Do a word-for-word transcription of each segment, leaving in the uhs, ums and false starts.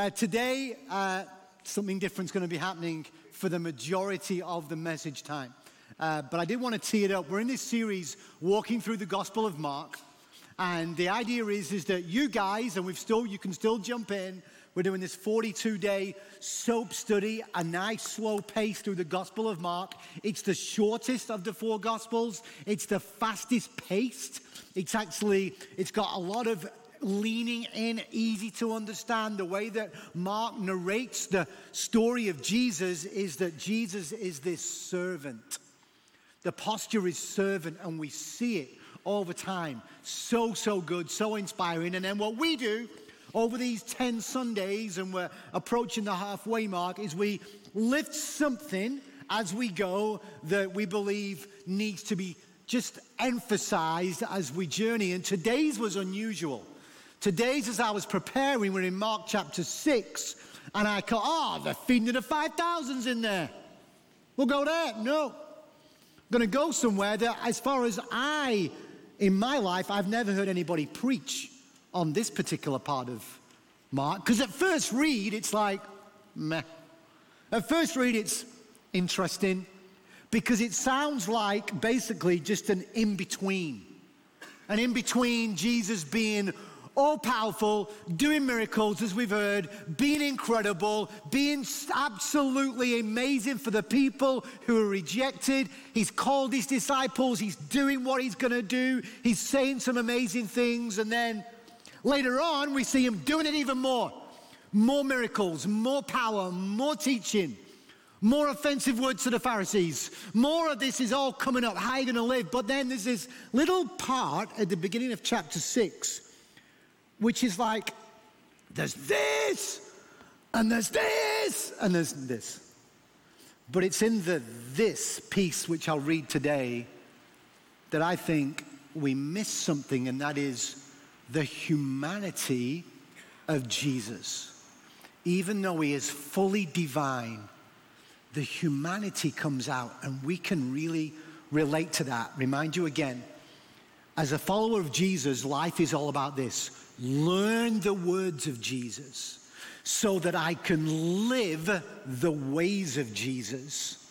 Uh, today, uh, something different's going to be happening for the majority of the message time. Uh, but I did want to tee it up. We're in this series, Walking Through the Gospel of Mark. And the idea is, is that you guys, and we've still, you can still jump in. We're doing this forty-two day soap study, a nice slow pace through the Gospel of Mark. It's the shortest of the four Gospels. It's the fastest paced. It's actually, it's got a lot of leaning in, easy to understand. The way that Mark narrates the story of Jesus is that Jesus is this servant. The posture is servant, and we see it all the time. So, so good, so inspiring. And then what we do over these ten Sundays, and we're approaching the halfway mark, is we lift something as we go that we believe needs to be just emphasized as we journey. And today's was unusual. Today's, as I was preparing, we're in Mark chapter six, and I caught, oh, the feeding of the five thousand's in there. We'll go there. No. I'm going to go somewhere that, as far as I, in my life, I've never heard anybody preach on this particular part of Mark. Because at first read, it's like, meh. At first read, it's interesting, because it sounds like basically just an in-between. An in-between Jesus being all-powerful, doing miracles, as we've heard, being incredible, being absolutely amazing for the people who are rejected. He's called his disciples. He's doing what he's going to do. He's saying some amazing things. And then later on, we see him doing it even more. More miracles, more power, more teaching, more offensive words to the Pharisees. More of this is all coming up. How are you going to live? But then there's this little part at the beginning of chapter six, which is like, there's this, and there's this, and there's this. But it's in the this piece, which I'll read today, that I think we miss something, and that is the humanity of Jesus. Even though he is fully divine, the humanity comes out, and we can really relate to that. Remind you again, as a follower of Jesus, life is all about this. Learn the words of Jesus so that I can live the ways of Jesus.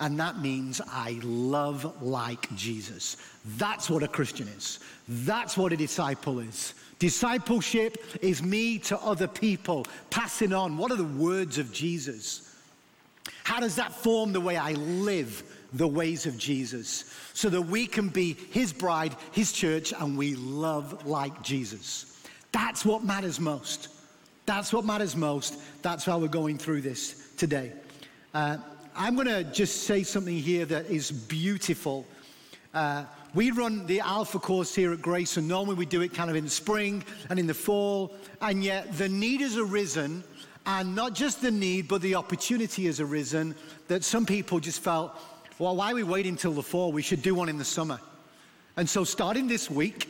And that means I love like Jesus. That's what a Christian is. That's what a disciple is. Discipleship is me to other people, passing on. What are the words of Jesus? How does that form the way I live the ways of Jesus, so that we can be his bride, his church, and we love like Jesus? That's what matters most. That's what matters most. That's why we're going through this today. Uh, I'm going to just say something here that is beautiful. Uh, we run the Alpha course here at Grace, and normally we do it kind of in the spring and in the fall, and yet the need has arisen, and not just the need, but the opportunity has arisen, that some people just felt, well, why are we waiting till the fall? We should do one in the summer. And so starting this week,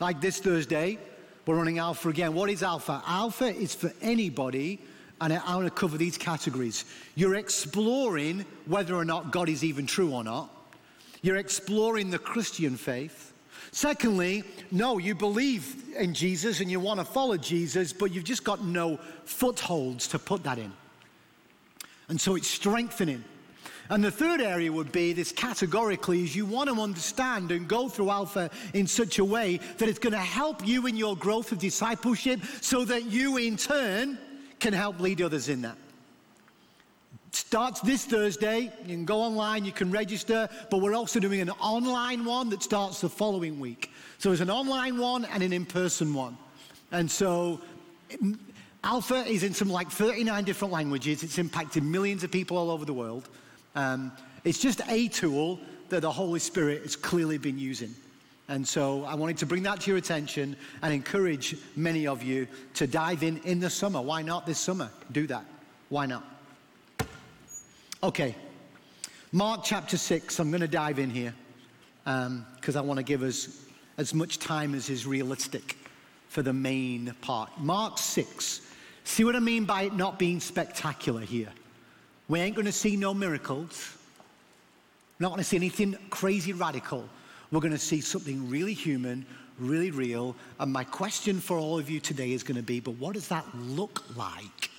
like this Thursday, we're running Alpha again. What is Alpha? Alpha is for anybody, and I want to cover these categories. You're exploring whether or not God is even true or not. You're exploring the Christian faith. Secondly, no, you believe in Jesus and you want to follow Jesus, but you've just got no footholds to put that in. And so it's strengthening. And the third area would be this categorically, is you want to understand and go through Alpha in such a way that it's going to help you in your growth of discipleship, so that you in turn can help lead others in that. Starts this Thursday. You can go online, you can register, but we're also doing an online one that starts the following week. So there's an online one and an in-person one. And so Alpha is in some like thirty-nine different languages. It's impacted millions of people all over the world. Um, it's just a tool that the Holy Spirit has clearly been using. And so I wanted to bring that to your attention and encourage many of you to dive in in the summer. Why not this summer? Do that. Why not? Okay. Mark chapter six. I'm going to dive in here because um, I want to give us as much time as is realistic for the main part. Mark six. See what I mean by it not being spectacular here? We ain't going to see no miracles. We're not going to see anything crazy radical. We're going to see something really human, really real. And my question for all of you today is going to be, but what does that look like?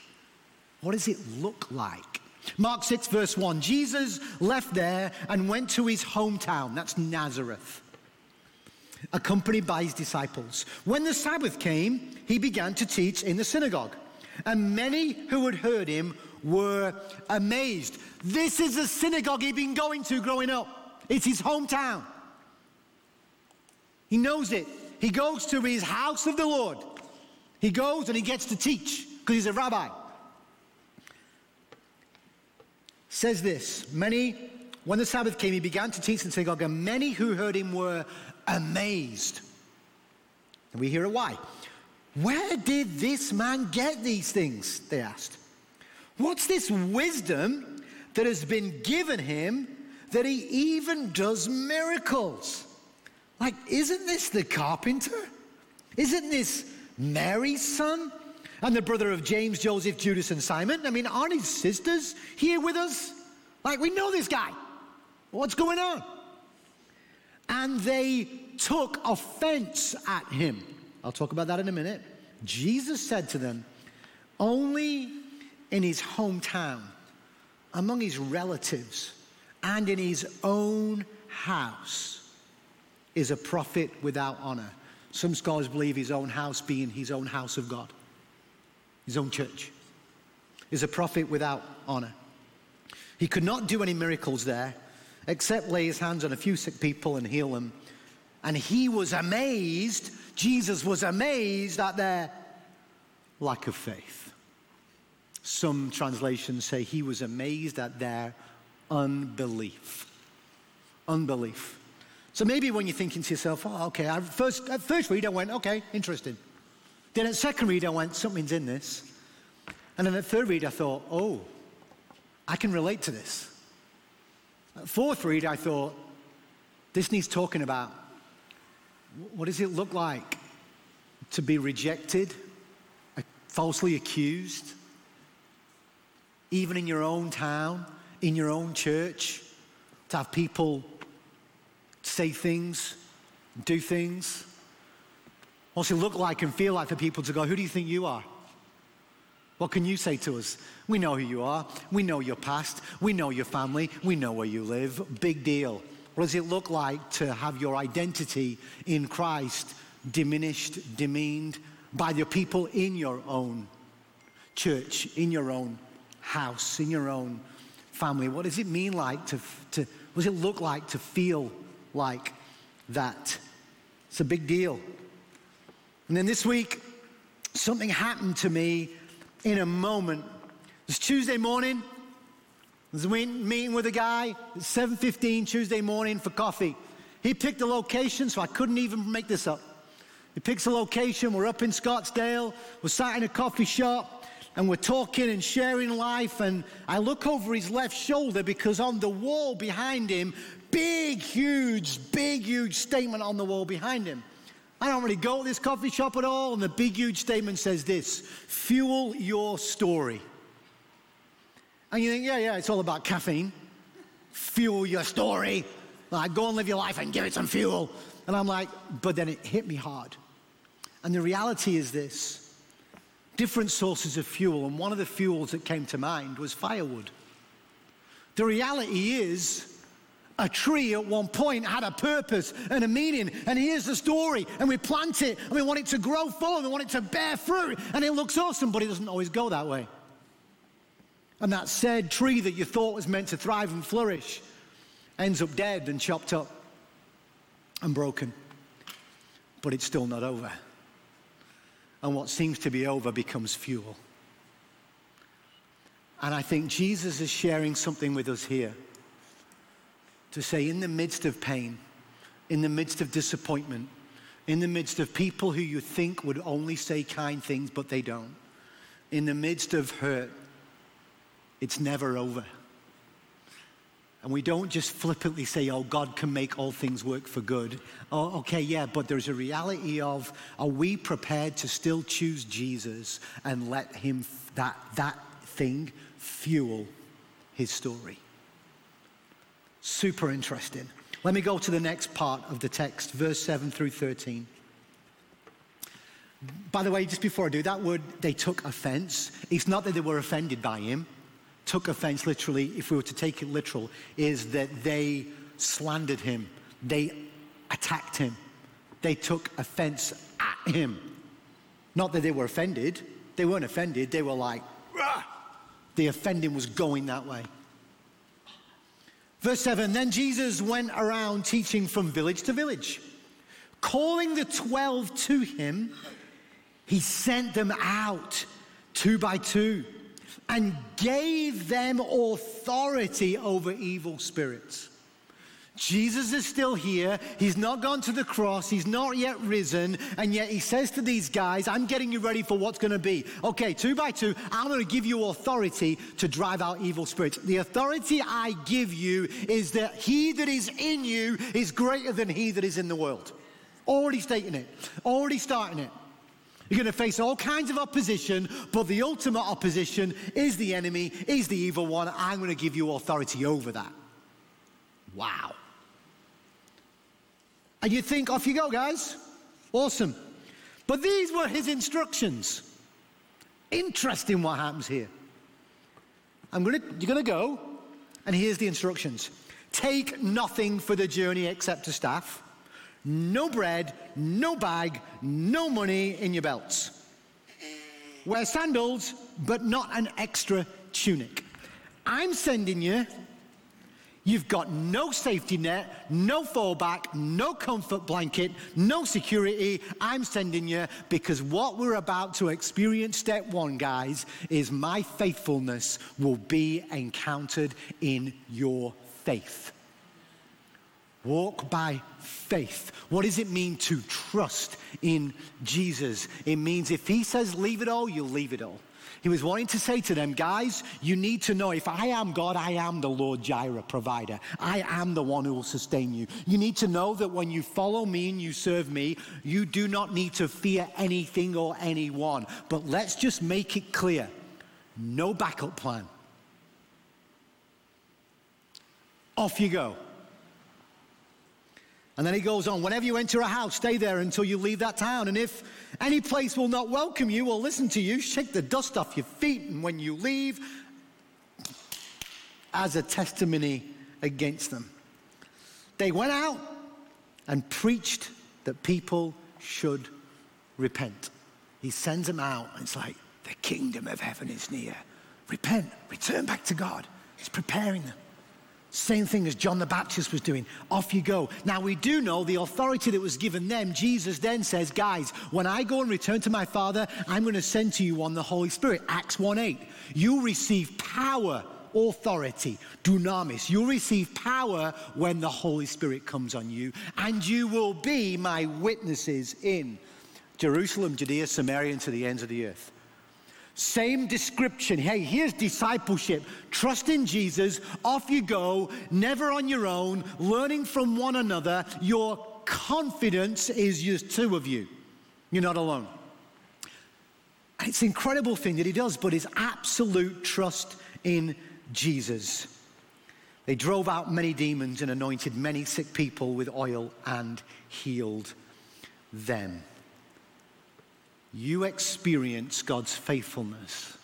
What does it look like? Mark six, verse one, Jesus left there and went to his hometown, that's Nazareth, accompanied by his disciples. When the Sabbath came, he began to teach in the synagogue, and many who had heard him were amazed. This is the synagogue he'd been going to growing up. It's his hometown. He knows it. He goes to his house of the Lord. He goes and he gets to teach because he's a rabbi. Says this, many, when the Sabbath came, he began to teach in the synagogue, and many who heard him were amazed. And we hear a why. Where did this man get these things? They asked. What's this wisdom that has been given him that he even does miracles? Like, isn't this the carpenter? Isn't this Mary's son? And the brother of James, Joseph, Judas, and Simon? I mean, aren't his sisters here with us? Like, we know this guy. What's going on? And they took offense at him. I'll talk about that in a minute. Jesus said to them, only in his hometown, among his relatives, and in his own house is a prophet without honor. Some scholars believe his own house being his own house of God, his own church, is a prophet without honor. He could not do any miracles there, except lay his hands on a few sick people and heal them. And he was amazed, Jesus was amazed at their lack of faith. Some translations say he was amazed at their unbelief. Unbelief. So maybe when you're thinking to yourself, oh, okay, I first, at first read I went, okay, interesting. Then at second read I went, something's in this. And then at third read I thought, oh, I can relate to this. At fourth read, I thought, this needs talking about. What does it look like to be rejected, falsely accused, even in your own town, in your own church, to have people say things, do things? What's it look like and feel like for people to go, who do you think you are? What can you say to us? We know who you are. We know your past. We know your family. We know where you live. Big deal. What does it look like to have your identity in Christ diminished, demeaned by the people in your own church, in your own house, in your own family? What does it mean like to, to what does it look like to feel like that? It's a big deal. And then this week, something happened to me in a moment. It's Tuesday morning. I was meeting with a guy at seven fifteen Tuesday morning for coffee. He picked a location, so I couldn't even make this up. He picks a location. We're up in Scottsdale. We're sat in a coffee shop, and we're talking and sharing life. And I look over his left shoulder because on the wall behind him, big, huge, big, huge statement on the wall behind him. I don't really go to this coffee shop at all. And the big, huge statement says this, fuel your story. And you think, yeah, yeah, it's all about caffeine. Fuel your story. Like, go and live your life and give it some fuel. And I'm like, but then it hit me hard. And the reality is this. Different sources of fuel. And one of the fuels that came to mind was firewood. The reality is, a tree at one point had a purpose and a meaning, and here's the story, and we plant it, and we want it to grow full, and we want it to bear fruit, and it looks awesome, but it doesn't always go that way. And that said tree that you thought was meant to thrive and flourish ends up dead and chopped up and broken, but it's still not over. And what seems to be over becomes fuel. And I think Jesus is sharing something with us here. To say, in the midst of pain, in the midst of disappointment, in the midst of people who you think would only say kind things, but they don't, in the midst of hurt, it's never over. And we don't just flippantly say, oh, God can make all things work for good. Oh, okay, yeah, but there's a reality of, are we prepared to still choose Jesus and let him, that, that thing fuel his story? Super interesting. Let me go to the next part of the text, verse seven through thirteen. By the way, just before I do, that word, they took offense. It's not that they were offended by him. Took offense literally, if we were to take it literal, is that they slandered him. They attacked him. They took offense at him. Not that they were offended. They weren't offended. They were like, rah! The offending was going that way. Verse seven, then Jesus went around teaching from village to village. Calling the twelve to him, he sent them out two by two and gave them authority over evil spirits. Jesus is still here. He's not gone to the cross. He's not yet risen. And yet he says to these guys, I'm getting you ready for what's going to be. Okay, two by two, I'm going to give you authority to drive out evil spirits. The authority I give you is that he that is in you is greater than he that is in the world. Already stating it. Already starting it. You're going to face all kinds of opposition, but the ultimate opposition is the enemy, is the evil one. I'm going to give you authority over that. Wow. And you think, off you go, guys. Awesome. But these were his instructions. Interesting what happens here. I'm gonna, you're going to go, and here's the instructions. Take nothing for the journey except a staff. No bread, no bag, no money in your belts. Wear sandals, but not an extra tunic. I'm sending you. You've got no safety net, no fallback, no comfort blanket, no security. I'm sending you because what we're about to experience, step one, guys, is my faithfulness will be encountered in your faith. Walk by faith. What does it mean to trust in Jesus? It means if he says leave it all, you'll leave it all. He was wanting to say to them, guys, you need to know if I am God, I am the Lord Jireh provider. I am the one who will sustain you. You need to know that when you follow me and you serve me, you do not need to fear anything or anyone. But let's just make it clear, no backup plan. Off you go. And then he goes on, whenever you enter a house, stay there until you leave that town. And if any place will not welcome you or listen to you, shake the dust off your feet. And when you leave, as a testimony against them. They went out and preached that people should repent. He sends them out. And it's like, the kingdom of heaven is near. Repent, return back to God. He's preparing them. Same thing as John the Baptist was doing. Off you go. Now, we do know the authority that was given them. Jesus then says, guys, when I go and return to my Father, I'm going to send to you one the Holy Spirit. Acts one eight. You receive power, authority, dunamis. You'll receive power when the Holy Spirit comes on you, and you will be my witnesses in Jerusalem, Judea, Samaria, and to the ends of the earth. Same description. Hey, here's discipleship. Trust in Jesus. Off you go. Never on your own. Learning from one another. Your confidence is just two of you. You're not alone. It's an incredible thing that he does, but it's absolute trust in Jesus. They drove out many demons and anointed many sick people with oil and healed them. You experience God's faithfulness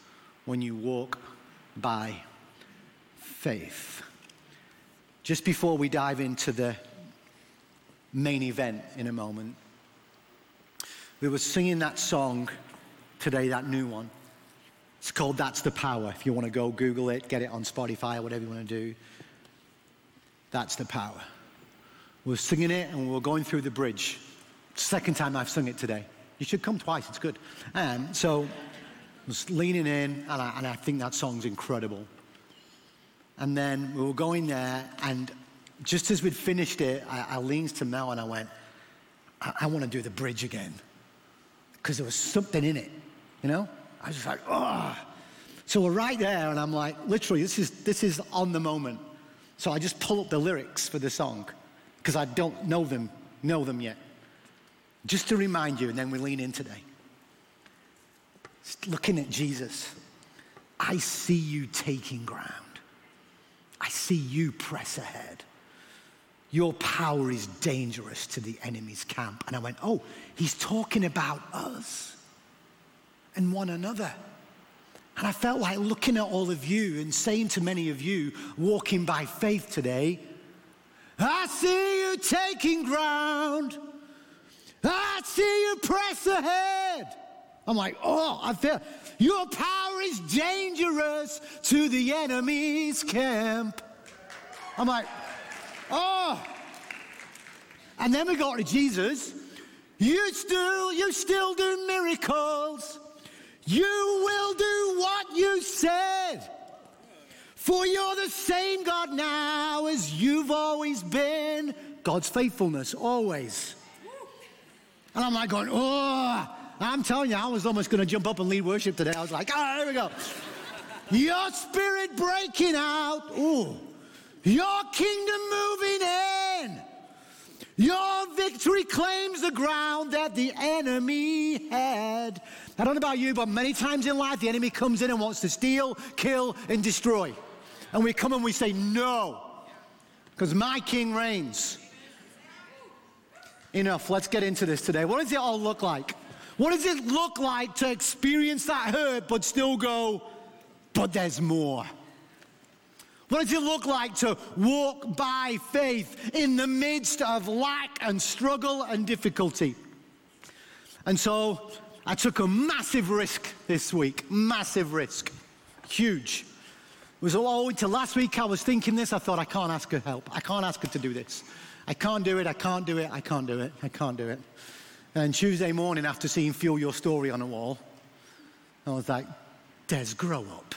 when you walk by faith. Just before we dive into the main event in a moment, we were singing that song today, that new one. It's called That's the Power. If you want to go Google it, get it on Spotify, whatever you want to do. That's the Power. We're singing it and we're going through the bridge. Second time I've sung it today. You should come twice, it's good. Um, so I was leaning in, and I, and I think that song's incredible. And then we were going there, and just as we'd finished it, I, I leaned to Mel and I went, I, I want to do the bridge again. Because there was something in it, you know? I was just like, oh. So we're right there, and I'm like, literally, this is this is on the moment. So I just pull up the lyrics for the song, because I don't know them, know them yet. Just to remind you, and then we lean in today. Just looking at Jesus, I see you taking ground. I see you press ahead. your power is dangerous to the enemy's camp. And I went, oh, he's talking about us and one another. And I felt like looking at all of you and saying to many of you walking by faith today, I see you taking ground. I see you press ahead. I'm like, oh, I feel your power is dangerous to the enemy's camp. I'm like, oh. And then we got to Jesus. You still, you still do miracles. You will do what you said, for you're the same God now as you've always been. God's faithfulness, always. And I'm like going, oh, I'm telling you, I was almost going to jump up and lead worship today. I was like, oh, here we go. Your spirit breaking out. Ooh. Your kingdom moving in. Your victory claims the ground that the enemy had. I don't know about you, but many times in life, the enemy comes in and wants to steal, kill, and destroy. And we come and we say, no, because my king reigns. Enough, let's get into this today. What does it all look like? What does it look like to experience that hurt but still go, but there's more? What does it look like to walk by faith in the midst of lack and struggle and difficulty? And so I took a massive risk this week, massive risk, huge. It was all until last week I was thinking this. I thought, I can't ask her help. I can't ask her to do this. I can't do it. I can't do it. I can't do it. I can't do it. And Tuesday morning after seeing Fuel Your Story on a wall, I was like, Des, grow up.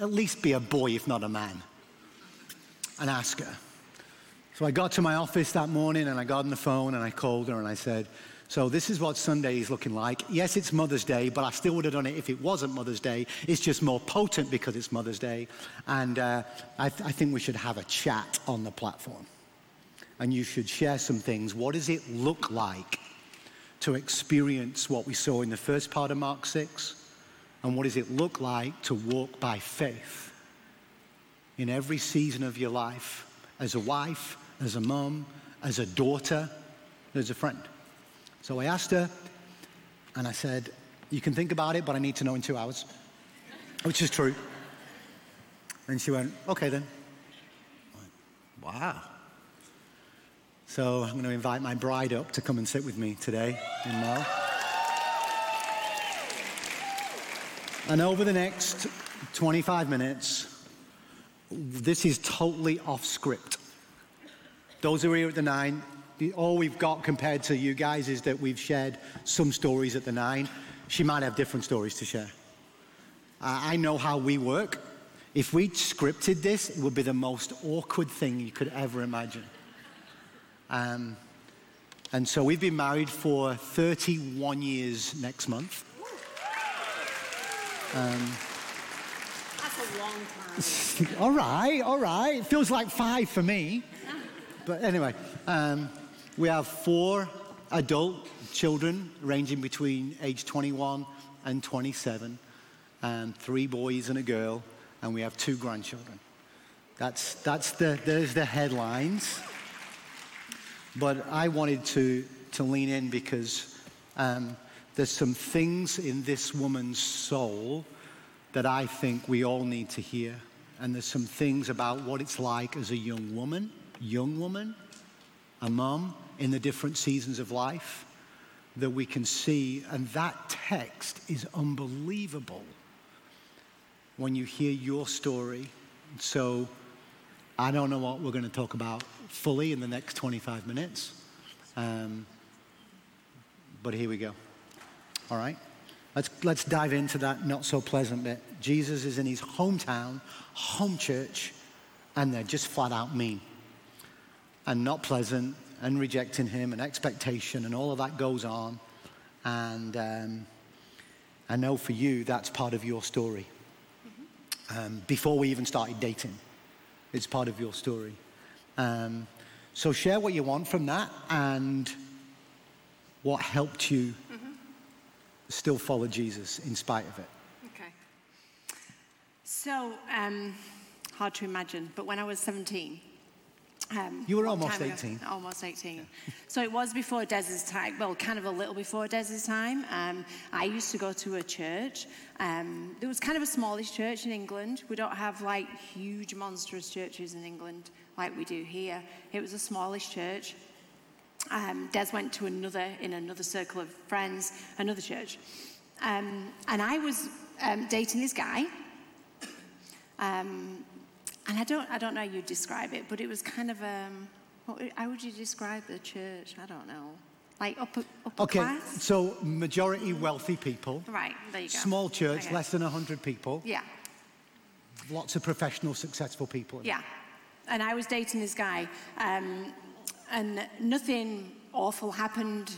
At least be a boy, if not a man, and ask her. So I got to my office that morning, and I got on the phone, and I called her, and I said, so this is what Sunday is looking like. Yes, it's Mother's Day, but I still would have done it if it wasn't Mother's Day. It's just more potent because it's Mother's Day, and uh, I, th- I think we should have a chat on the platform, and you should share some things. What does it look like to experience what we saw in the first part of Mark six? And what does it look like to walk by faith in every season of your life, as a wife, as a mom, as a daughter, as a friend? So I asked her, and I said, you can think about it, but I need to know in two hours, which is true. And she went, okay then. I went, wow. So I'm going to invite my bride up to come and sit with me today in Mel. And over the next twenty-five minutes, this is totally off script. Those who are here at the nine, all we've got compared to you guys is that we've shared some stories at the nine. She might have different stories to share. I know how we work. If we scripted this, it would be the most awkward thing you could ever imagine. Um, and so we've been married for thirty-one years next month. Um, That's a long time. all right, all right. It feels like five for me. But anyway, um, we have four adult children ranging between age twenty-one and twenty-seven, and three boys and a girl, and we have two grandchildren. That's that's the there's the headlines. But I wanted to to lean in because. Um, There's some things in this woman's soul that I think we all need to hear. And there's some things about what it's like as a young woman, young woman, a mom, in the different seasons of life that we can see. And that text is unbelievable when you hear your story. So I don't know what we're going to talk about fully in the next twenty-five minutes. Um, but here we go. All right, let's let's dive into that not so pleasant bit. Jesus is in his hometown, home church, and they're just flat out mean and not pleasant and rejecting him and expectation and all of that goes on. And um, I know for you, that's part of your story. Um, before we even started dating, it's part of your story. Um, so share what you want from that and what helped you still follow Jesus in spite of it. Okay. So, um, hard to imagine, but when I was seventeen, Um, you were almost eighteen. Ago, almost eighteen. Yeah. So it was before Des's time, well, kind of a little before Des's time. Um, I used to go to a church. Um, it was kind of a smallish church in England. We don't have, like, huge monstrous churches in England like we do here. It was a smallish church. Um, Des went to another, in another circle of friends, another church. Um, and I was um, dating this guy. Um... And I don't, I don't know how you describe it, but it was kind of um, how would you describe the church? I don't know, like upper, upper okay, class. Okay, so majority wealthy people. Right, there you go. Small church, okay. Less than a hundred people. Yeah. Lots of professional, successful people. In yeah, it. And I was dating this guy, um, and nothing awful happened,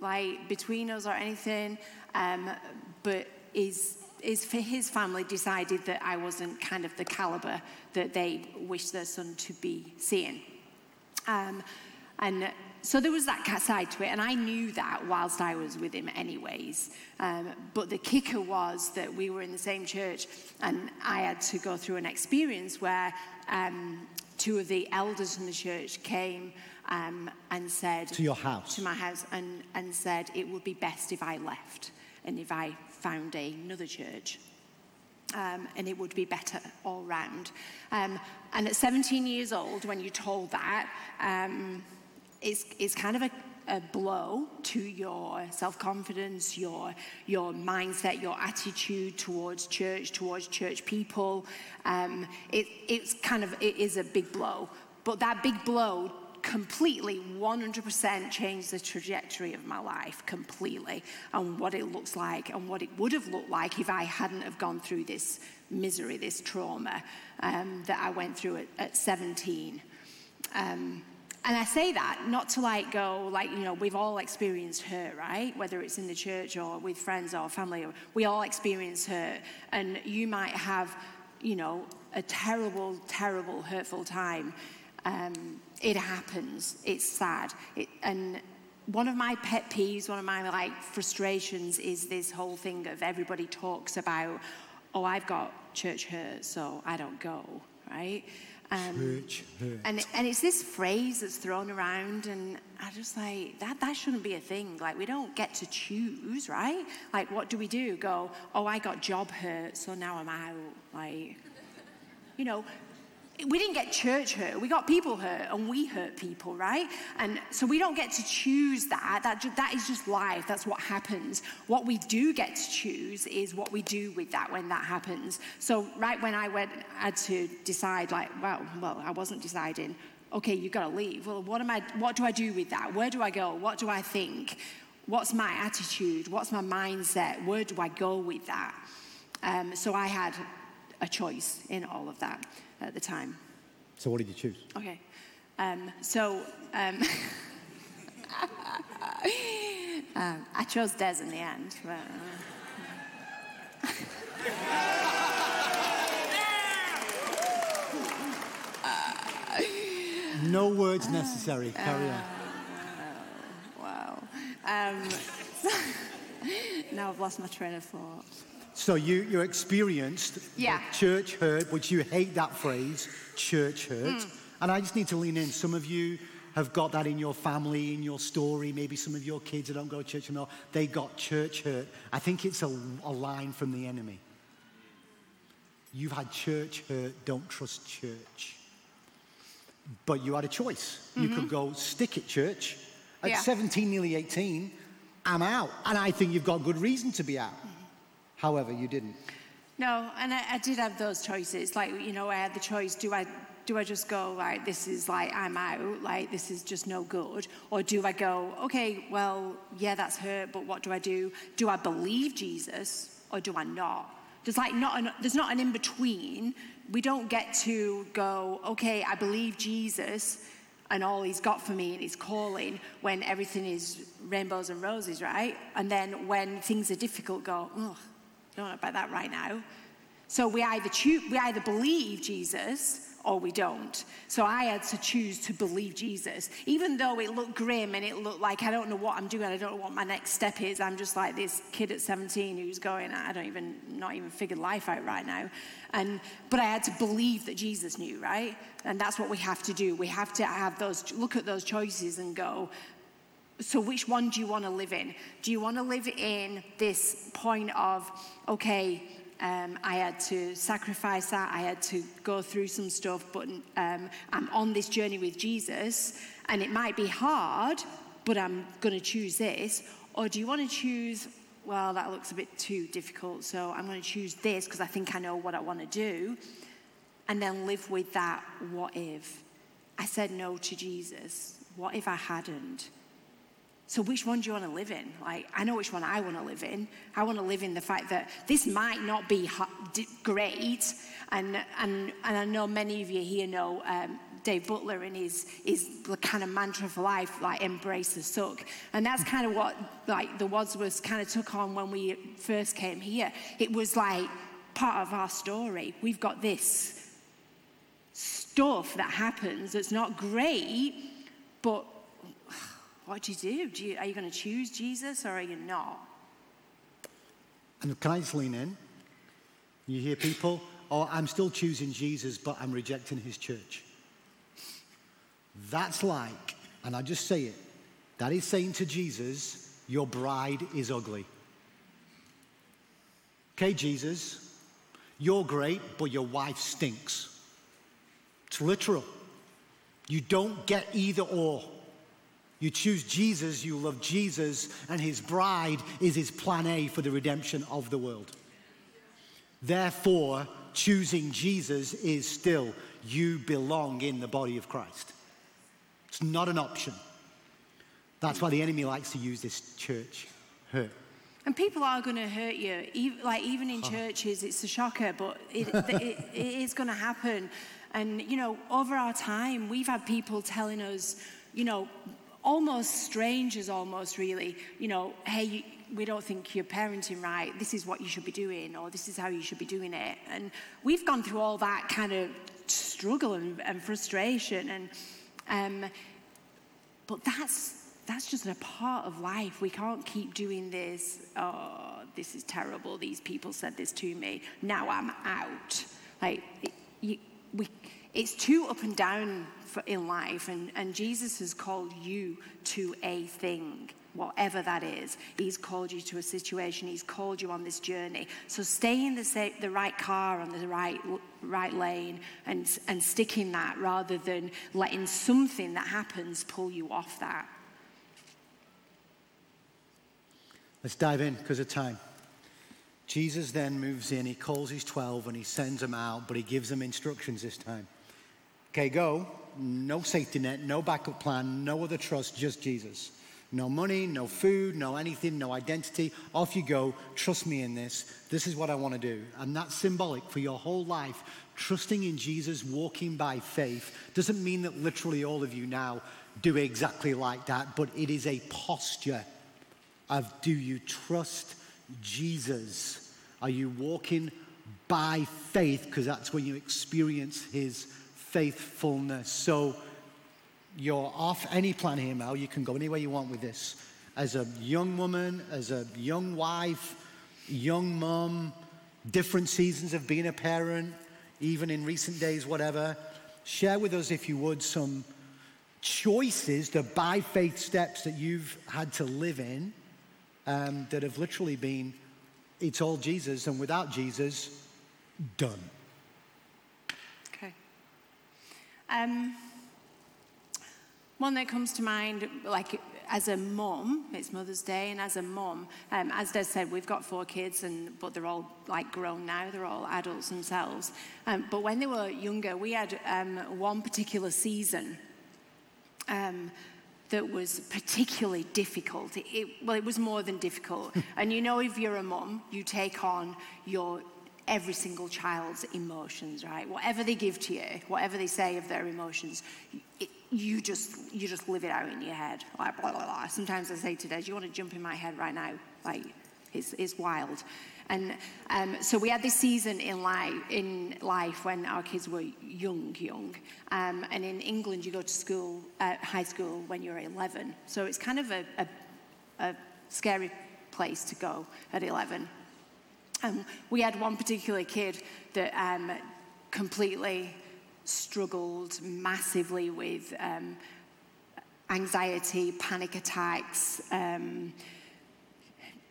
like between us or anything, um, but is. is for his family decided that I wasn't kind of the caliber that they wished their son to be seeing. Um, and so there was that side to it, and I knew that whilst I was with him anyways. Um, but the kicker was that we were in the same church, and I had to go through an experience where um, two of the elders in the church came um, and said... To your house? To my house, and, and said it would be best if I left and if I... found another church, um, and it would be better all round. Um, and at seventeen years old, when you're told that, um, it's it's kind of a, a blow to your self-confidence, your your mindset, your attitude towards church, towards church people. Um, it it's kind of it is a big blow, but that big blow completely one hundred percent changed the trajectory of my life completely, and what it looks like and what it would have looked like if I hadn't have gone through this misery, this trauma um, that I went through at, at seventeen. Um, and I say that not to like go like, you know, we've all experienced hurt, right? Whether it's in the church or with friends or family, we all experience hurt, and you might have, you know, a terrible, terrible, hurtful time. Um, it happens. It's sad. It, and one of my pet peeves, one of my like frustrations, is this whole thing of everybody talks about, oh, I've got church hurt, so I don't go, right? Um, church hurt. And and it's this phrase that's thrown around, and I just like that. That shouldn't be a thing. Like, we don't get to choose, right? Like, what do we do? Go, oh, I got job hurt, so now I'm out. Like, you know. We didn't get church hurt. We got people hurt, and we hurt people, right? And so we don't get to choose that. That that is just life. That's what happens. What we do get to choose is what we do with that when that happens. So right when I went, I had to decide, like, well, well, I wasn't deciding. Okay, you got to leave. Well, what am I? What do I do with that? Where do I go? What do I think? What's my attitude? What's my mindset? Where do I go with that? Um, so I had a choice in all of that at the time. So what did you choose? Okay. Um, so um, um, I chose Des in the end. But, uh, uh, no words uh, necessary. Carry uh, on. Oh, wow. Um, now I've lost my train of thought. So you, you experienced yeah. church hurt, which you hate that phrase, church hurt. Mm. And I just need to lean in. Some of you have got that in your family, in your story. Maybe some of your kids that don't go to church and all, they got church hurt. I think it's a, a line from the enemy. You've had church hurt. Don't trust church. But you had a choice. Mm-hmm. You could go stick it, church. At yeah. seventeen, nearly eighteen, I'm out. And I think you've got good reason to be out. However, you didn't. No, and I, I did have those choices. Like, you know, I had the choice, do I do I just go, like, this is, like, I'm out, like, this is just no good? Or do I go, okay, well, yeah, that's hurt, but what do I do? Do I believe Jesus or do I not? There's, like, not an, there's not an in-between. We don't get to go, okay, I believe Jesus and all he's got for me and his calling when everything is rainbows and roses, right? And then when things are difficult, go, oh, I don't know about that right now. So we either choose, we either believe Jesus or we don't. So I had to choose to believe Jesus. Even though it looked grim and it looked like I don't know what I'm doing, I don't know what my next step is, I'm just like this kid at seventeen who's going, I don't even, not even figured life out right now. And but I had to believe that Jesus knew, right? And that's what we have to do. We have to have those, look at those choices and go, so which one do you want to live in? Do you want to live in this point of, okay, Um, I had to sacrifice that. I had to go through some stuff, but um, I'm on this journey with Jesus, and it might be hard, but I'm going to choose this. Or do you want to choose, well, that looks a bit too difficult, so I'm going to choose this because I think I know what I want to do, and then live with that what if. I said no to Jesus. What if I hadn't? So which one do you want to live in? Like, I know which one I want to live in. I want to live in the fact that this might not be great. And and, and I know many of you here know um, Dave Butler and his, his kind of mantra for life, like embrace the suck. And that's kind of what like the Wadsworths kind of took on when we first came here. It was like part of our story. We've got this stuff that happens that's not great, but what do you do? do you, are you going to choose Jesus or are you not? And can I just lean in? You hear people, oh, I'm still choosing Jesus, but I'm rejecting his church. That's like, and I just say it, that is saying to Jesus, your bride is ugly. Okay, Jesus, you're great, but your wife stinks. It's literal. You don't get either or. You choose Jesus, you love Jesus, and his bride is his plan A for the redemption of the world. Therefore, choosing Jesus is still, you belong in the body of Christ. It's not an option. That's why the enemy likes to use this church hurt. And people are going to hurt you. Like, even in oh. churches, it's a shocker, but it, it, it is going to happen. And, you know, over our time, we've had people telling us, you know, almost strangers, almost really, you know, hey, you, we don't think you're parenting right. This is what you should be doing, or this is how you should be doing it. And we've gone through all that kind of struggle and, and frustration. And um, but that's that's just a part of life. We can't keep doing this. Oh, this is terrible. These people said this to me. Now I'm out. Like it, you, we, it's too up and down in life, and, and Jesus has called you to a thing, whatever that is. He's called you to a situation. He's called you on this journey. So stay in the sa- the right car on the right right lane and and stick in that, rather than letting something that happens pull you off that. Let's dive in because of time. Jesus then moves in. He calls his twelve and he sends them out, but he gives them instructions this time. Okay, go. No safety net, no backup plan, no other trust, just Jesus. No money, no food, no anything, no identity. Off you go. Trust me in this. This is what I want to do. And that's symbolic for your whole life. Trusting in Jesus, walking by faith, doesn't mean that literally all of you now do exactly like that, but it is a posture of, do you trust Jesus? Are you walking by faith? Because that's when you experience his faithfulness. So you're off any plan here, Mel. You can go anywhere you want with this. As a young woman, as a young wife, young mum, different seasons of being a parent, even in recent days, whatever. Share with us, if you would, some choices, the by faith steps that you've had to live in um, that have literally been, it's all Jesus, and without Jesus, done. Um, one that comes to mind, like as a mum, it's Mother's Day, and as a mum, um, as Des said, we've got four kids, and but they're all like grown now, they're all adults themselves. Um, but when they were younger, we had um, one particular season um, that was particularly difficult. It, it, well, it was more than difficult. And you know, if you're a mum, you take on your every single child's emotions, right? Whatever they give to you, whatever they say of their emotions, it, you just you just live it out in your head. Like, blah, blah, blah. Sometimes I say to Des, you want to jump in my head right now? Like, It's, it's wild. And um, so we had this season in life, in life when our kids were young, young. Um, and in England, you go to school, uh, high school, when you're eleven. So it's kind of a, a, a scary place to go at eleven. Um, we had one particular kid that um, completely struggled massively with um, anxiety, panic attacks, um,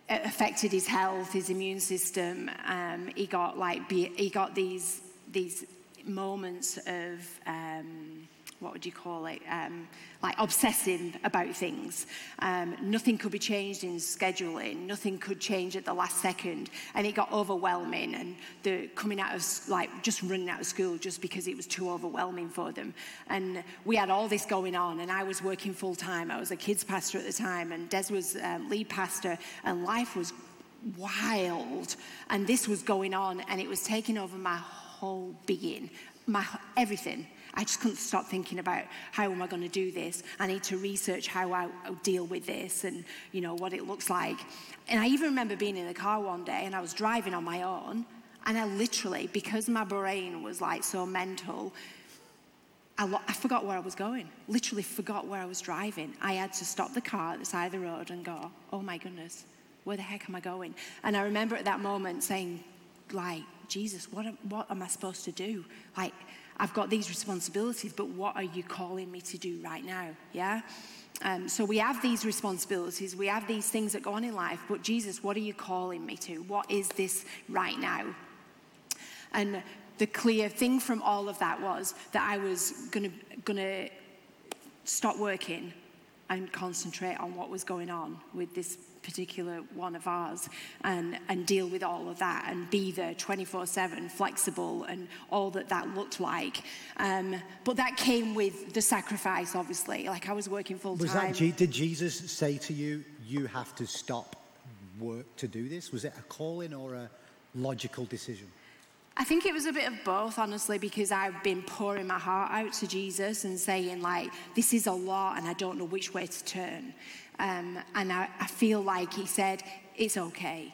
affected his health, his immune system. Um, he got like be, he got these these moments of um, what would you call it? Um, like obsessing about things. Um, nothing could be changed in scheduling. Nothing could change at the last second, and it got overwhelming. And the coming out of like just running out of school just because it was too overwhelming for them. And we had all this going on. And I was working full time. I was a kids pastor at the time, and Des was um, lead pastor. And life was wild. And this was going on, and it was taking over my whole being, my everything. I just couldn't stop thinking about how am I going to do this? I need to research how I deal with this and, you know, what it looks like. And I even remember being in the car one day and I was driving on my own and I literally, because my brain was like so mental, I, lo- I forgot where I was going. Literally forgot where I was driving. I had to stop the car at the side of the road and go, oh my goodness, where the heck am I going? And I remember at that moment saying, like, Jesus, what am, what am I supposed to do? Like, I've got these responsibilities, but what are you calling me to do right now? Yeah? Um, so we have these responsibilities. We have these things that go on in life. But Jesus, what are you calling me to? What is this right now? And the clear thing from all of that was that I was going to gonna stop working and concentrate on what was going on with this particular one of ours and, and deal with all of that and be there twenty-four seven, flexible and all that that looked like. Um, but that came with the sacrifice, obviously. Like I was working full was time. That, did Jesus say to you, you have to stop work to do this? Was it a calling or a logical decision? I think it was a bit of both, honestly, because I've been pouring my heart out to Jesus and saying, like, this is a lot and I don't know which way to turn. Um, and I, I feel like he said, it's okay,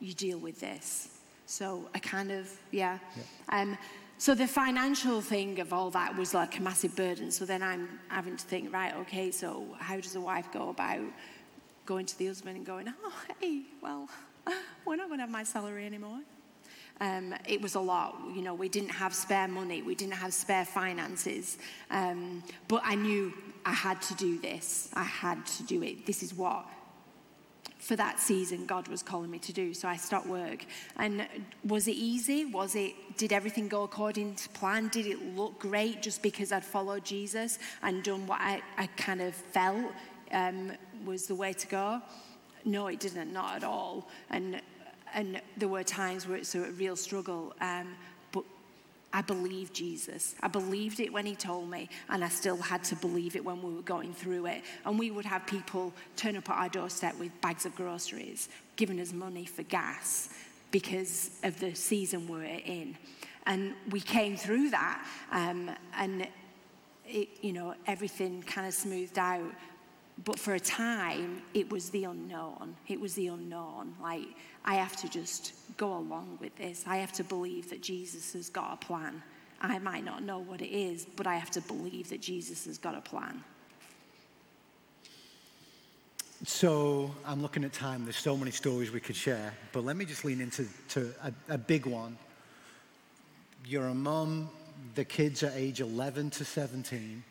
you deal with this. So I kind of, yeah. yeah. Um, so the financial thing of all that was like a massive burden. So then I'm having to think, right, okay, so how does the wife go about going to the husband and going, oh, hey, well, we're not going to have my salary anymore. Um, it was a lot, you know, we didn't have spare money, we didn't have spare finances, um, but I knew I had to do this, I had to do it, this is what, for that season, God was calling me to do, so I stopped work. And was it easy? Was it, did everything go according to plan? Did it look great just because I'd followed Jesus and done what I, I kind of felt um, was the way to go? No, it didn't, not at all. And And there were times where it's a real struggle, um, but I believed Jesus. I believed it when he told me, and I still had to believe it when we were going through it. And we would have people turn up at our doorstep with bags of groceries, giving us money for gas because of the season we were in. And we came through that, um, and it, you know, everything kind of smoothed out. But for a time, it was the unknown. It was the unknown. Like, I have to just go along with this. I have to believe that Jesus has got a plan. I might not know what it is, but I have to believe that Jesus has got a plan. So I'm looking at time. There's so many stories we could share. But let me just lean into to a, a big one. You're a mum. The kids are age eleven to seventeen.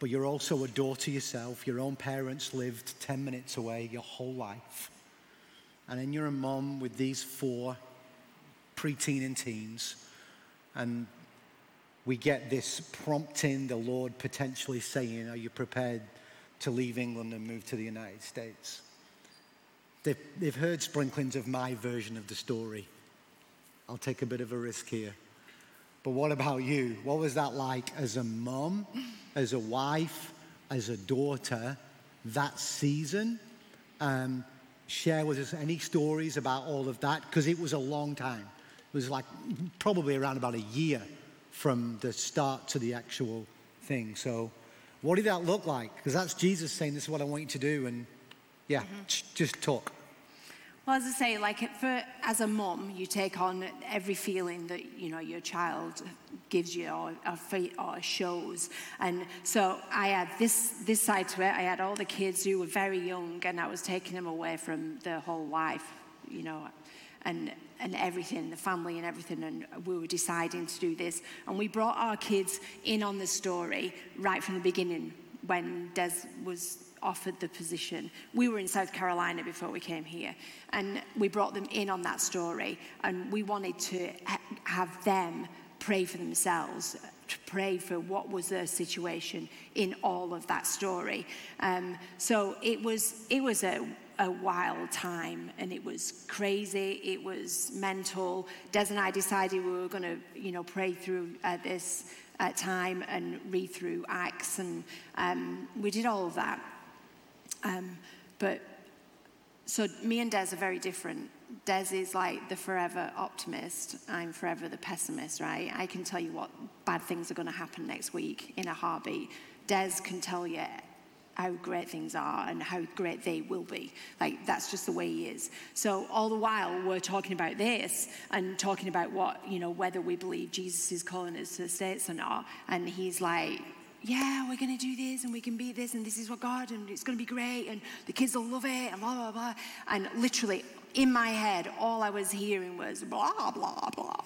But you're also a daughter yourself. Your own parents lived ten minutes away your whole life. And then you're a mom with these four preteen and teens. And we get this prompting, the Lord potentially saying, are you prepared to leave England and move to the United States? They've, they've heard sprinklings of my version of the story. I'll take a bit of a risk here. But what about you? What was that like as a mom, as a wife, as a daughter, that season? Um, share with us any stories about all of that, because it was a long time. It was like probably around about a year from the start to the actual thing. So what did that look like? Because that's Jesus saying, this is what I want you to do. And yeah, mm-hmm. just talk. Well, as I say, like for, as a mum, you take on every feeling that, you know, your child gives you or, or, or shows. And so I had this, this side to it. I had all the kids who were very young, and I was taking them away from their whole life, you know, and and everything, the family and everything, and we were deciding to do this. And we brought our kids in on the story right from the beginning when Des was offered the position. We were in South Carolina before we came here, and we brought them in on that story, and we wanted to ha- have them pray for themselves, to pray for what was their situation in all of that story. Um, so it was it was a, a wild time, and it was crazy, it was mental. Des and I decided we were going to, you know, pray through uh, this uh, time and read through Acts, and um, we did all of that. Um, but so me and Des are very different. Des is like the forever optimist. I'm forever the pessimist, right? I can tell you what bad things are going to happen next week in a heartbeat. Des can tell you how great things are and how great they will be. Like, that's just the way he is. So all the while we're talking about this and talking about what, you know, whether we believe Jesus is calling us to the States or not. And he's like, yeah, we're going to do this, and we can be this, and this is what God, and it's going to be great, and the kids will love it, and blah, blah, blah. And literally, in my head, all I was hearing was blah, blah, blah, blah,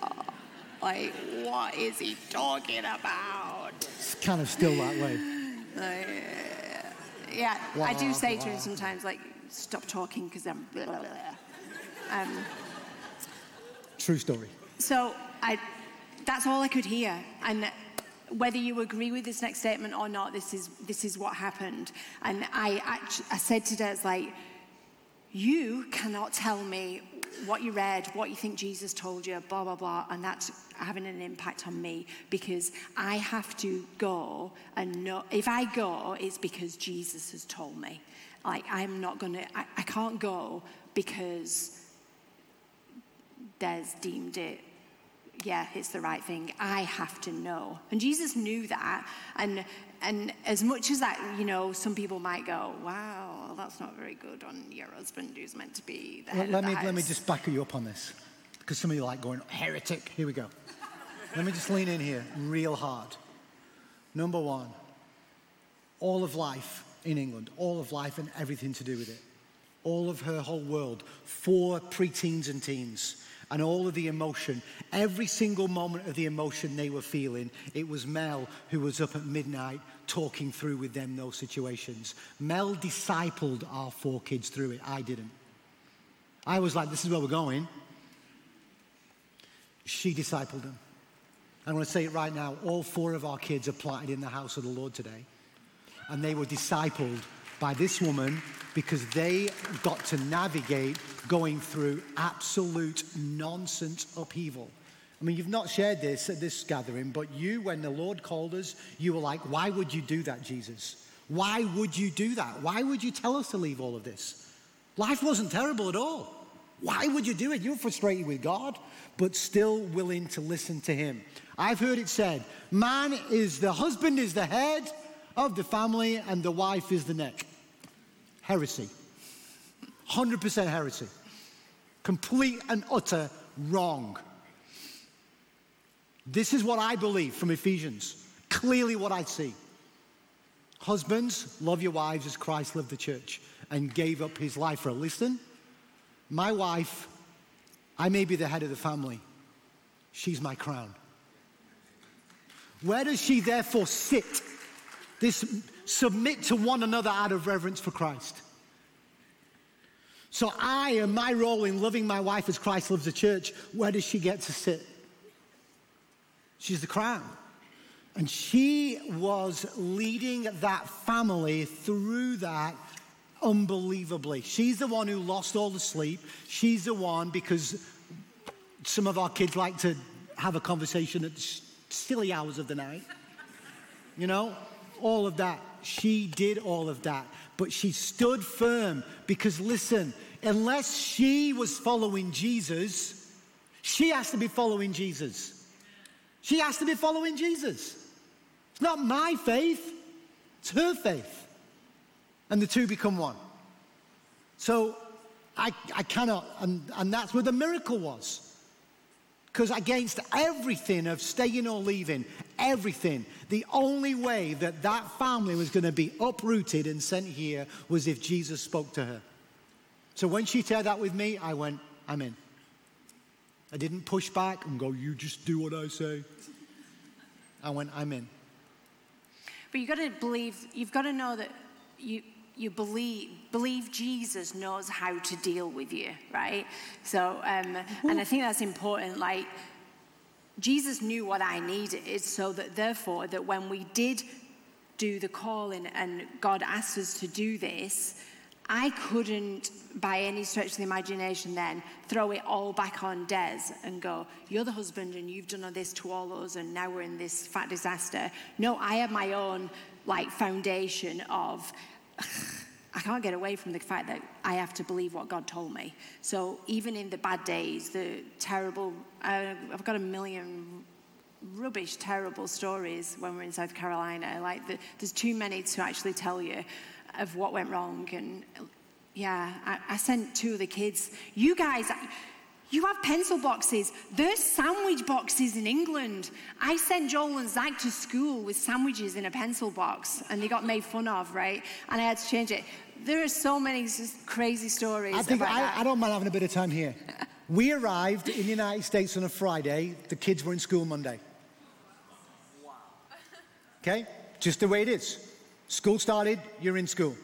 blah. Like, what is he talking about? It's kind of still that way. Like, yeah, blah, I do say blah. to him sometimes, like, stop talking, because I'm blah, blah, blah. Um, True story. So I, that's all I could hear, and whether you agree with this next statement or not, this is this is what happened. And I actually, I said to Des, like, you cannot tell me what you read, what you think Jesus told you, blah, blah, blah, and that's having an impact on me, because I have to go and know. If I go, it's because Jesus has told me. Like, I'm not going to, I can't go because Des deemed it, yeah, it's the right thing. I have to know. And Jesus knew that. And and as much as that, you know, some people might go, wow, that's not very good on your husband who's meant to be the head let, let of the me house. Let me just back you up on this, because some of you like going, heretic, here we go. Let me just lean in here real hard. Number one, all of life in England, all of life and everything to do with it, all of her whole world, four preteens and teens, and all of the emotion, every single moment of the emotion they were feeling, it was Mel who was up at midnight talking through with them those situations. Mel discipled our four kids through it. I didn't. I was like, this is where we're going. She discipled them. I'm going to say it right now. All four of our kids are planted in the house of the Lord today. And they were discipled by this woman, because they got to navigate going through absolute nonsense upheaval. I mean, you've not shared this at this gathering, but you, when the Lord called us, you were like, why would you do that, Jesus? Why would you do that? Why would you tell us to leave all of this? Life wasn't terrible at all. Why would you do it? You're frustrated with God, but still willing to listen to him. I've heard it said, man is the husband is the head of the family, and the wife is the neck. Heresy. one hundred percent heresy. Complete and utter wrong. This is what I believe from Ephesians. Clearly what I see. Husbands, love your wives as Christ loved the church and gave up his life for her. Listen, my wife, I may be the head of the family. She's my crown. Where does she therefore sit? This submit to one another out of reverence for Christ. So I and my role in loving my wife as Christ loves the church, where does she get to sit? She's the crown. And she was leading that family through that unbelievably. She's the one who lost all the sleep. She's the one, because some of our kids like to have a conversation at silly hours of the night. You know? All of that. She did all of that. But she stood firm, because listen, unless she was following Jesus, she has to be following Jesus. She has to be following Jesus. It's not my faith. It's her faith. And the two become one. So I, I cannot, and, and that's where the miracle was. Because against everything of staying or leaving, everything, the only way that that family was going to be uprooted and sent here was if Jesus spoke to her. So when she said that with me, I went, I'm in. I didn't push back and go, you just do what I say. I went, I'm in. But you've got to believe, you've got to know that you... You believe believe Jesus knows how to deal with you, right? So, um, and I think that's important. Like, Jesus knew what I needed, so that therefore, that when we did do the calling and God asked us to do this, I couldn't, by any stretch of the imagination then, throw it all back on Des and go, you're the husband and you've done all this to all us and now we're in this fat disaster. No, I have my own, like, foundation of... I can't get away from the fact that I have to believe what God told me. So even in the bad days, the terrible, uh, I've got a million rubbish, terrible stories when we're in South Carolina. Like the, there's too many to actually tell you of what went wrong. And yeah, I, I sent two of the kids. You guys, you have pencil boxes. There's sandwich boxes in England. I sent Joel and Zach to school with sandwiches in a pencil box, and they got made fun of, right? And I had to change it. There are so many just crazy stories. I think about I, that. I don't mind having a bit of time here. We arrived in the United States on a Friday. The kids were in school Monday. Wow. Okay? Just the way it is. School started, you're in school.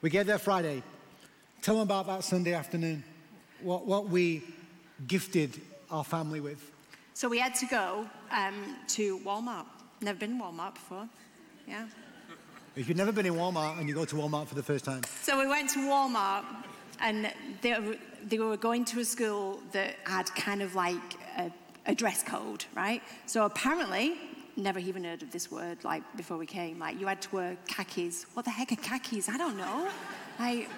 We get there Friday. Tell them about that Sunday afternoon. What, what we... gifted our family with. So we had to go um, to Walmart. Never been to Walmart before. Yeah. If you've never been in Walmart and you go to Walmart for the first time. So we went to Walmart and they, they were going to a school that had kind of like a, a dress code, right? So apparently, never even heard of this word like before we came, like you had to wear khakis. What the heck are khakis? I don't know. Like...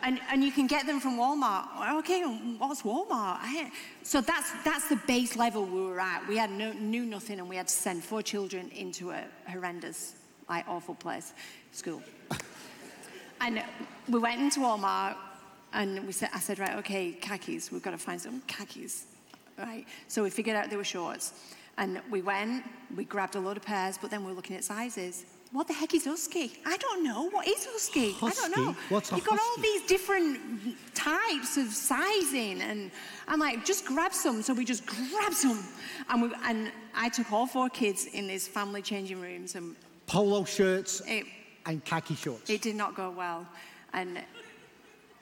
And, and you can get them from Walmart. Okay, what's Walmart? I, so that's that's the base level we were at. We had no, knew nothing, and we had to send four children into a horrendous, like, awful place, school. And we went into Walmart, and we said, I said, right, okay, khakis. We've got to find some khakis, right? So we figured out they were shorts, and we went. We grabbed a load of pairs, but then we were looking at sizes. What the heck is husky? I don't know. What is husky? husky? I don't know. What's a You've got husky? All these different types of sizing. And I'm like, just grab some. So we just grabbed some. And, we, and I took all four kids in these family changing rooms. And polo shirts it, and khaki shorts. It did not go well. And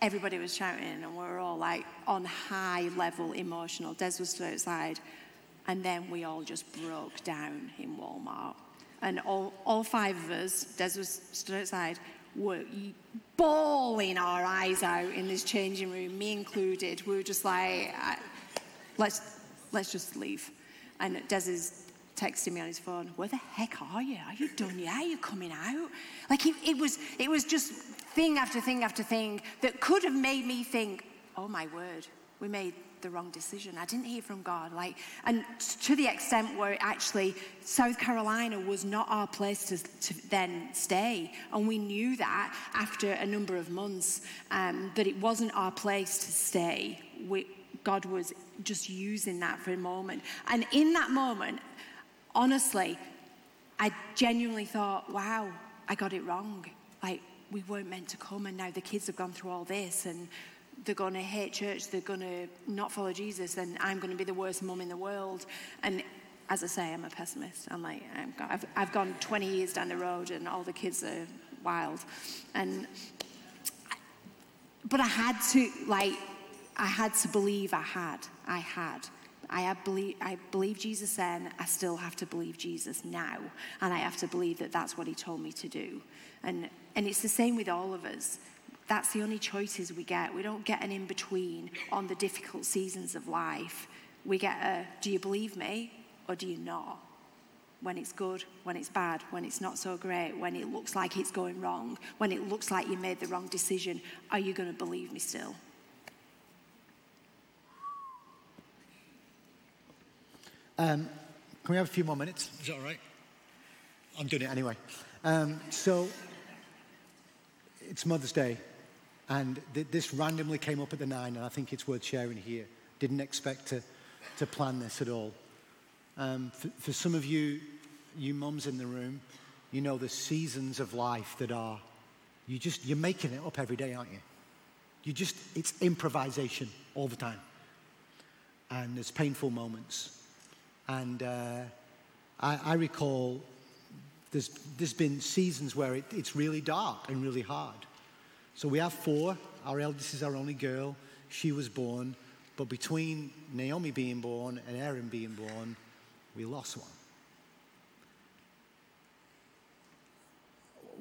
everybody was shouting. And we were all like on high level emotional. Des was stood outside. And then we all just broke down in Walmart. And all, all five of us, Des was stood outside, were bawling our eyes out in this changing room, me included. We were just like, let's let's just leave. And Des is texting me on his phone, where the heck are you? Are you done yet? Are you coming out? Like, it, it was it was just thing after thing after thing that could have made me think, oh, my word, we made the wrong decision. I didn't hear from God. Like, and to the extent where actually South Carolina was not our place to, to then stay, and we knew that after a number of months um, that it wasn't our place to stay. We, God was just using that for a moment, and in that moment, honestly, I genuinely thought, "Wow, I got it wrong. Like, we weren't meant to come, and now the kids have gone through all this and." They're going to hate church, they're going to not follow Jesus, and I'm going to be the worst mum in the world. And as I say, I'm a pessimist. I'm like, I've, I've gone twenty years down the road and all the kids are wild. And But I had to, like, I had to believe I had. I had. I have believe, I believe Jesus then, I still have to believe Jesus now. And I have to believe that that's what he told me to do. And And it's the same with all of us. That's the only choices we get. We don't get an in-between on the difficult seasons of life. We get a, do you believe me or do you not? When it's good, when it's bad, when it's not so great, when it looks like it's going wrong, when it looks like you made the wrong decision, are you going to believe me still? Um, can we have a few more minutes? Is that all right? I'm doing it anyway. Um, so, it's Mother's Day. And th- this randomly came up at the nine, and I think it's worth sharing here. Didn't expect to, to plan this at all. Um, for, for some of you, you mums in the room, you know the seasons of life that are, you just, you're making it up every day, aren't you? You just, it's improvisation all the time. And there's painful moments. And uh, I, I recall there's, there's been seasons where it, it's really dark and really hard. So we have four. Our eldest is our only girl. She was born. But between Naomi being born and Aaron being born, we lost one.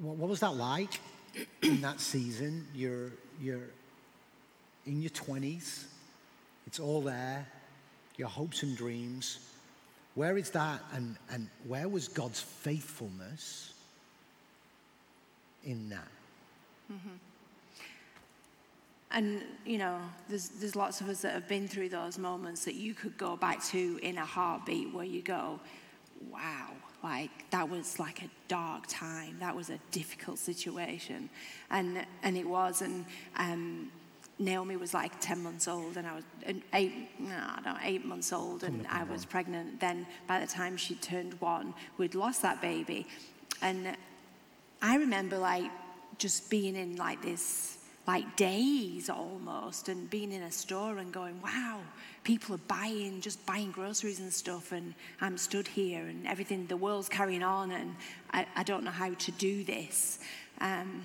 What was that like in that season? You're, you're in your twenties. It's all there, your hopes and dreams. Where is that? And, and where was God's faithfulness in that? Mm-hmm. And, you know, there's there's lots of us that have been through those moments that you could go back to in a heartbeat where you go, wow, like that was like a dark time. That was a difficult situation. And and it was. And um, Naomi was like ten months old and I was eight, no, no, eight months old and I was pregnant. Then by the time she turned one, we'd lost that baby. And I remember like just being in like this, like days almost, and being in a store and going, wow, people are buying, just buying groceries and stuff, and I'm stood here and everything, the world's carrying on, and I, I don't know how to do this. Um,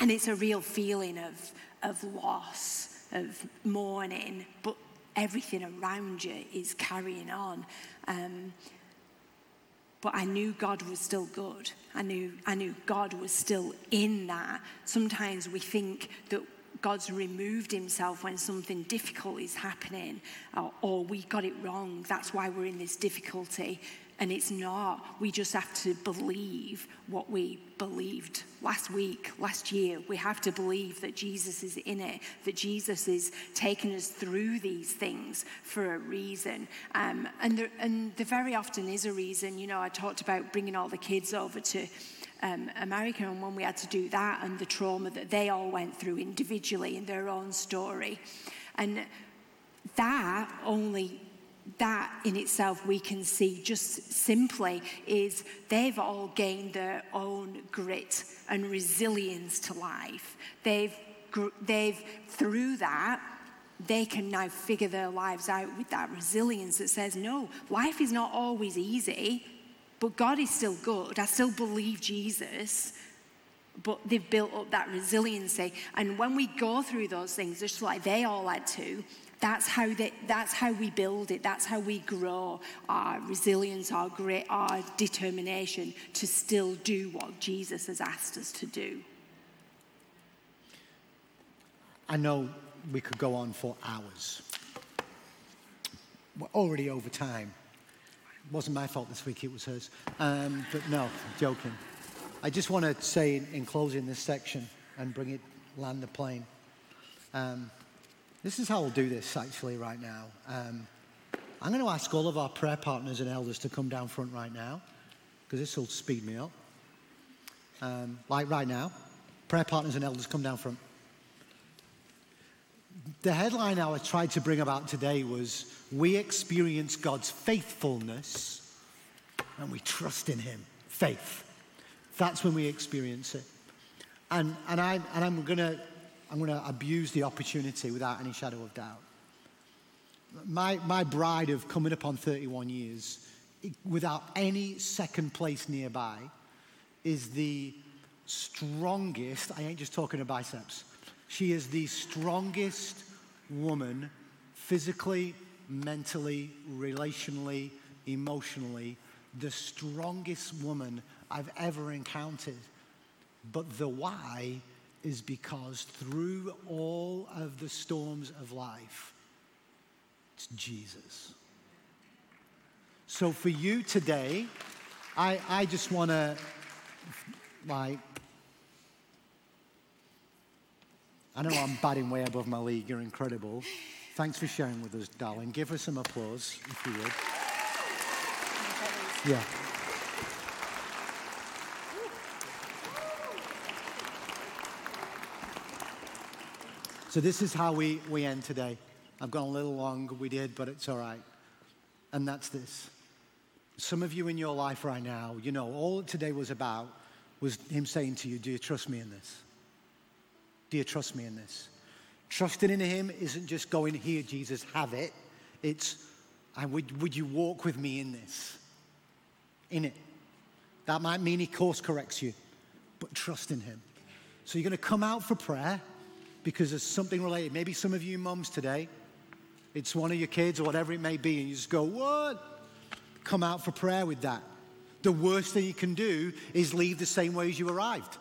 and it's a real feeling of of loss, of mourning, but everything around you is carrying on. Um, But I knew God was still good. I knew I knew God was still in that. Sometimes we think that God's removed himself when something difficult is happening, or, or we got it wrong. That's why we're in this difficulty. And it's not. We just have to believe what we believed last week, last year. We have to believe that Jesus is in it, that Jesus is taking us through these things for a reason. Um, and, there, and there very often is a reason. You know, I talked about bringing all the kids over to um, America, and when we had to do that and the trauma that they all went through individually in their own story. And that only... that in itself we can see just simply is they've all gained their own grit and resilience to life. They've, they've through that, they can now figure their lives out with that resilience that says, no, life is not always easy, but God is still good. I still believe Jesus. But they've built up that resiliency. And when we go through those things, just like they all had to, That's how they, that's how we build it. That's how we grow our resilience, our grit, our determination to still do what Jesus has asked us to do. I know we could go on for hours. We're already over time. It wasn't my fault this week, it was hers. Um, but no, I'm joking. I just want to say in, in closing this section and bring it, land the plane. Um, This is how we'll do this, actually, right now. Um, I'm going to ask all of our prayer partners and elders to come down front right now, because this will speed me up. Um, like right now, prayer partners and elders, come down front. The headline I tried to bring about today was, we experience God's faithfulness and we trust in him. Faith. That's when we experience it. And, and, I, and I'm going to... I'm going to abuse the opportunity without any shadow of doubt. My my bride of coming upon thirty-one years, it, without any second place nearby, is the strongest, I ain't just talking her biceps, she is the strongest woman physically, mentally, relationally, emotionally, the strongest woman I've ever encountered. But the why is because through all of the storms of life, it's Jesus. So for you today, I, I just want to, like, I know I'm batting way above my league. You're incredible. Thanks for sharing with us, darling. Give her some applause, if you would. Yeah. So this is how we, we end today. I've gone a little long, we did, but it's all right. And that's this. Some of you in your life right now, you know, all today was about was him saying to you, do you trust me in this? Do you trust me in this? Trusting in him isn't just going, here, Jesus, have it. It's, I would, would you walk with me in this? In it. That might mean he course corrects you, but trust in him. So you're going to come out for prayer because there's something related. Maybe some of you mums today, it's one of your kids or whatever it may be, and you just go, what? Come out for prayer with that. The worst thing you can do is leave the same way as you arrived.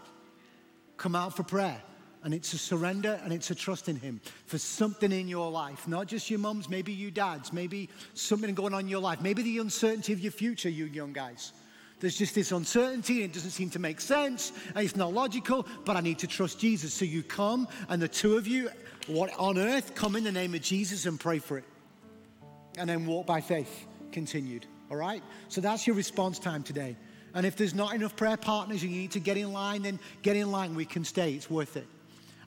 Come out for prayer. And it's a surrender and it's a trust in him for something in your life. Not just your mums, maybe you dads, maybe something going on in your life. Maybe the uncertainty of your future, you young guys. There's just this uncertainty and it doesn't seem to make sense. And it's not logical, but I need to trust Jesus. So you come and the two of you, what on earth, come in the name of Jesus and pray for it. And then walk by faith, continued, all right? So that's your response time today. And if there's not enough prayer partners and you need to get in line, then get in line. We can stay. It's worth it.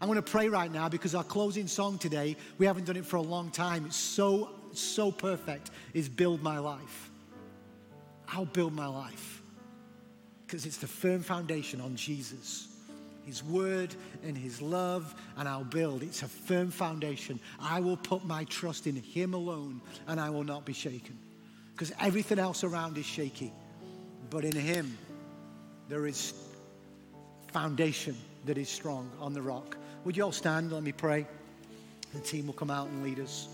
I'm going to pray right now because our closing song today, we haven't done it for a long time. It's so, so perfect, is Build My Life. I'll build my life because it's the firm foundation on Jesus, his word and his love, and I'll build. It's a firm foundation. I will put my trust in him alone and I will not be shaken because everything else around is shaky. But in him, there is foundation that is strong on the rock. Would you all stand? Let me pray. The team will come out and lead us.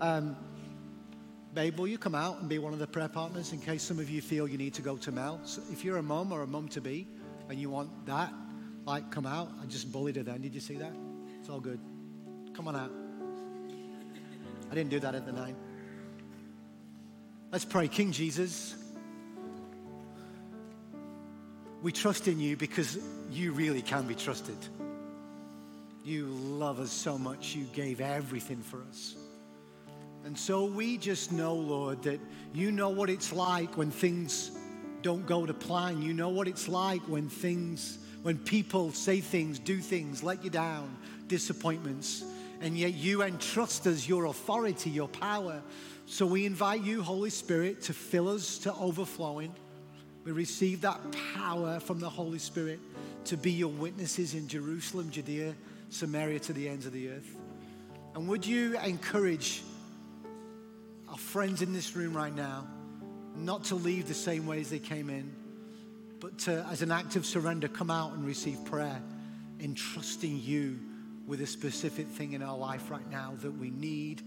Um, babe, will you come out and be one of the prayer partners in case some of you feel you need to go to Mel? So if you're a mum or a mum-to-be and you want that, like, come out. I just bullied her then. Did you see that? It's all good. Come on out. I didn't do that at the nine. Let's pray. King Jesus, we trust in you because you really can be trusted. You love us so much. You gave everything for us. And so we just know, Lord, that you know what it's like when things don't go to plan. You know what it's like when things, when people say things, do things, let you down, disappointments. And yet you entrust us your authority, your power. So we invite you, Holy Spirit, to fill us to overflowing. We receive that power from the Holy Spirit to be your witnesses in Jerusalem, Judea, Samaria, to the ends of the earth. And would you encourage our friends in this room right now not to leave the same way as they came in, but to, as an act of surrender, come out and receive prayer, entrusting you with a specific thing in our life right now that we need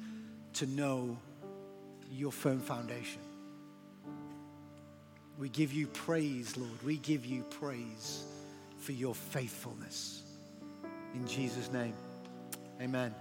to know your firm foundation. We give you praise, Lord. We give you praise for your faithfulness. In Jesus' name, amen.